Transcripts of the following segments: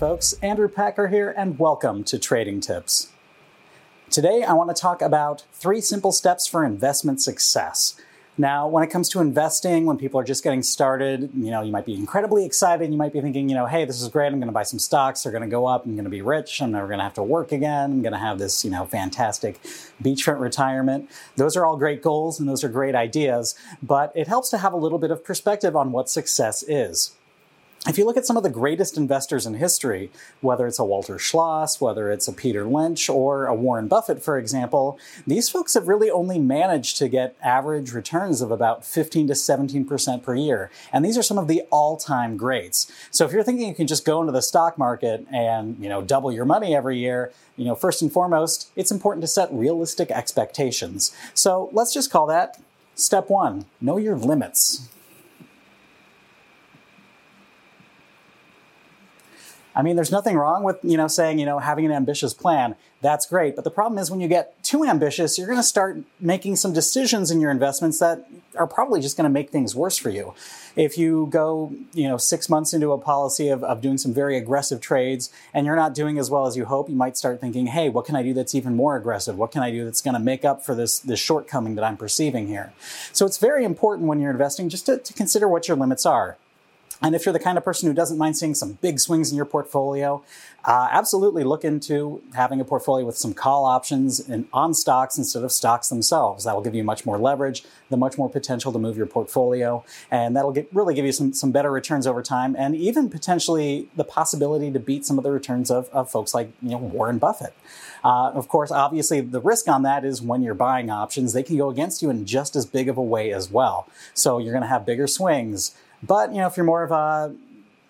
folks. Andrew Packer here, and welcome to Trading Tips. Today, I want to talk about 3 simple steps for investment success. Now, when it comes to investing, when people are just getting started, you might be incredibly excited. You might be thinking, hey, this is great. I'm going to buy some stocks. They're going to go up. I'm going to be rich. I'm never going to have to work again. I'm going to have this, fantastic beachfront retirement. Those are all great goals and those are great ideas, but it helps to have a little bit of perspective on what success is. If you look at some of the greatest investors in history, whether it's a Walter Schloss, whether it's a Peter Lynch, or a Warren Buffett, for example, these folks have really only managed to get average returns of about 15 to 17% per year. And these are some of the all-time greats. So if you're thinking you can just go into the stock market and, double your money every year, first and foremost, it's important to set realistic expectations. So let's just call that step 1, know your limits. I mean, there's nothing wrong with, saying, having an ambitious plan. That's great. But the problem is when you get too ambitious, you're going to start making some decisions in your investments that are probably just going to make things worse for you. If you go, 6 months into a policy of doing some very aggressive trades and you're not doing as well as you hope, you might start thinking, hey, what can I do that's even more aggressive? What can I do that's going to make up for this shortcoming that I'm perceiving here? So it's very important when you're investing just to consider what your limits are. And if you're the kind of person who doesn't mind seeing some big swings in your portfolio, absolutely look into having a portfolio with some call options and on stocks instead of stocks themselves. That will give you much more leverage, the much more potential to move your portfolio, and that'll really give you some better returns over time, and even potentially the possibility to beat some of the returns of folks like Warren Buffett. Of course, obviously, the risk on that is when you're buying options, they can go against you in just as big of a way as well. So you're going to have bigger swings. But, if you're more of a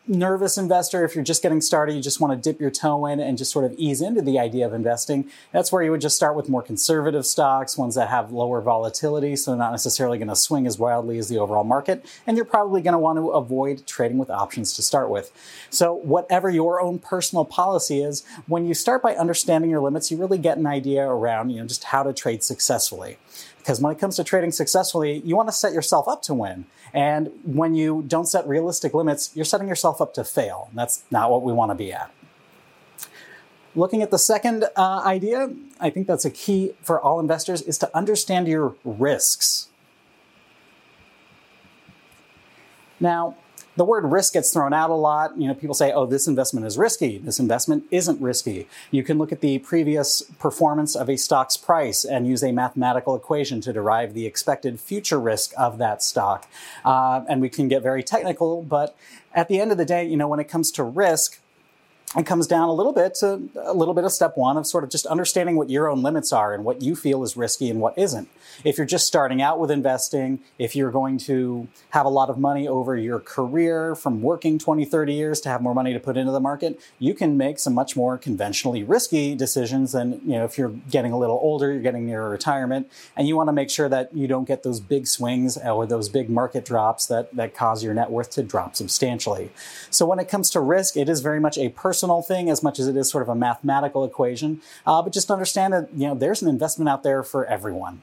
nervous investor, if you're just getting started, you just want to dip your toe in and just sort of ease into the idea of investing, that's where you would just start with more conservative stocks, ones that have lower volatility, so they're not necessarily going to swing as wildly as the overall market. And you're probably going to want to avoid trading with options to start with. So whatever your own personal policy is, when you start by understanding your limits, you really get an idea around, just how to trade successfully. Because when it comes to trading successfully, you want to set yourself up to win. And when you don't set realistic limits, you're setting yourself up to fail. And that's not what we want to be at. Looking at the second idea, I think that's a key for all investors, is to understand your risks. Now, the word risk gets thrown out a lot. People say, oh, this investment is risky. This investment isn't risky. You can look at the previous performance of a stock's price and use a mathematical equation to derive the expected future risk of that stock. And we can get very technical, but at the end of the day, when it comes to risk, it comes down a little bit to a little bit of step 1 of sort of just understanding what your own limits are and what you feel is risky and what isn't. If you're just starting out with investing, if you're going to have a lot of money over your career from working 20, 30 years to have more money to put into the market, you can make some much more conventionally risky decisions than, if you're getting a little older, you're getting nearer retirement, and you want to make sure that you don't get those big swings or those big market drops that cause your net worth to drop substantially. So when it comes to risk, it is very much a personal thing as much as it is sort of a mathematical equation, but just understand that there's an investment out there for everyone.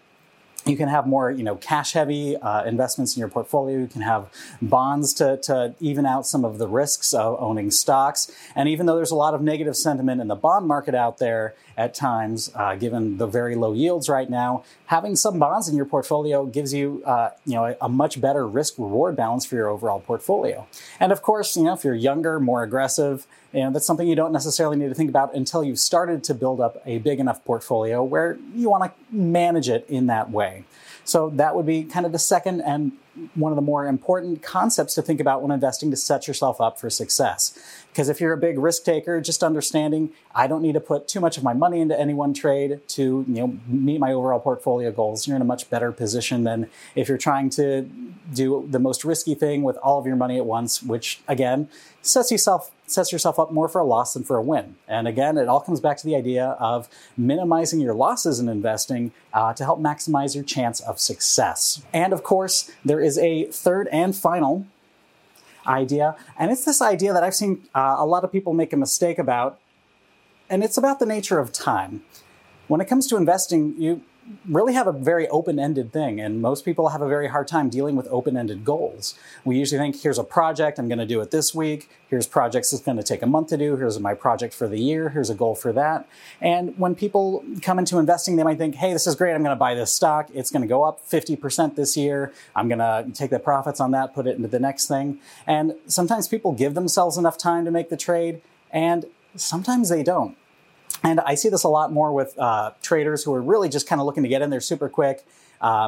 You can have more cash-heavy investments in your portfolio. You can have bonds to even out some of the risks of owning stocks. And even though there's a lot of negative sentiment in the bond market out there at times, given the very low yields right now, having some bonds in your portfolio gives you a much better risk-reward balance for your overall portfolio. And of course, if you're younger, more aggressive, that's something you don't necessarily need to think about until you've started to build up a big enough portfolio where you want to manage it in that way. So that would be kind of the second and one of the more important concepts to think about when investing, to set yourself up for success. Because if you're a big risk taker, just understanding I don't need to put too much of my money into any one trade to meet my overall portfolio goals, you're in a much better position than if you're trying to do the most risky thing with all of your money at once, which again sets yourself up more for a loss than for a win. And again, it all comes back to the idea of minimizing your losses in investing to help maximize your chance of success. And of course, there is a third and final idea, and it's this idea that I've seen a lot of people make a mistake about, and it's about the nature of time. When it comes to investing, really have a very open-ended thing, and most people have a very hard time dealing with open-ended goals. We usually think, here's a project, I'm going to do it this week. Here's projects it's going to take a month to do. Here's my project for the year. Here's a goal for that. And when people come into investing, they might think, hey, this is great. I'm going to buy this stock. It's going to go up 50% this year. I'm going to take the profits on that, put it into the next thing. And sometimes people give themselves enough time to make the trade, and sometimes they don't. And I see this a lot more with traders who are really just kind of looking to get in there super quick,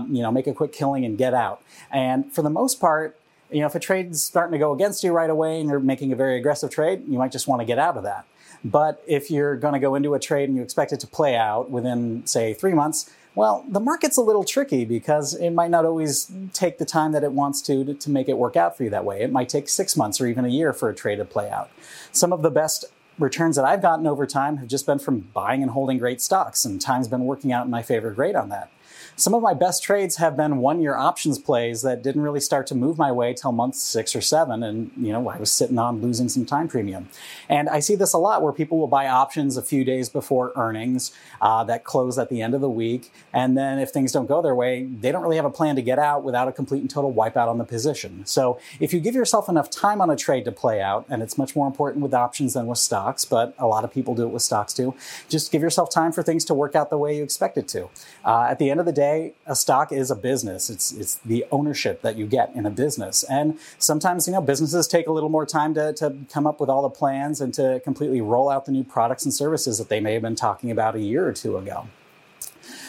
make a quick killing and get out. And for the most part, if a trade's starting to go against you right away and you're making a very aggressive trade, you might just want to get out of that. But if you're going to go into a trade and you expect it to play out within, say, 3 months, well, the market's a little tricky because it might not always take the time that it wants to make it work out for you that way. It might take 6 months or even a year for a trade to play out. Some of the best returns that I've gotten over time have just been from buying and holding great stocks, and time's been working out in my favor great on that. Some of my best trades have been one-year options plays that didn't really start to move my way till month 6 or 7, and I was sitting on losing some time premium. And I see this a lot where people will buy options a few days before earnings that close at the end of the week, and then if things don't go their way, they don't really have a plan to get out without a complete and total wipeout on the position. So if you give yourself enough time on a trade to play out, and it's much more important with options than with stocks, but a lot of people do it with stocks too, just give yourself time for things to work out the way you expect it to. At the end of the day, a stock is a business. It's the ownership that you get in a business. And sometimes, businesses take a little more time to come up with all the plans and to completely roll out the new products and services that they may have been talking about a year or two ago.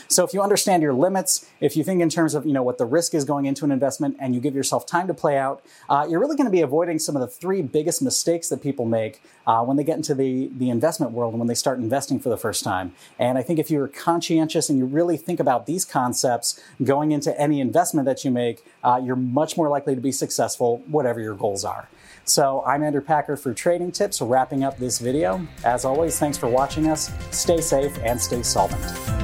So if you understand your limits, if you think in terms of what the risk is going into an investment, and you give yourself time to play out, you're really going to be avoiding some of the 3 biggest mistakes that people make when they get into the investment world and when they start investing for the first time. And I think if you're conscientious and you really think about these concepts going into any investment that you make, you're much more likely to be successful, whatever your goals are. So I'm Andrew Packer for Trading Tips, wrapping up this video. As always, thanks for watching us. Stay safe and stay solvent.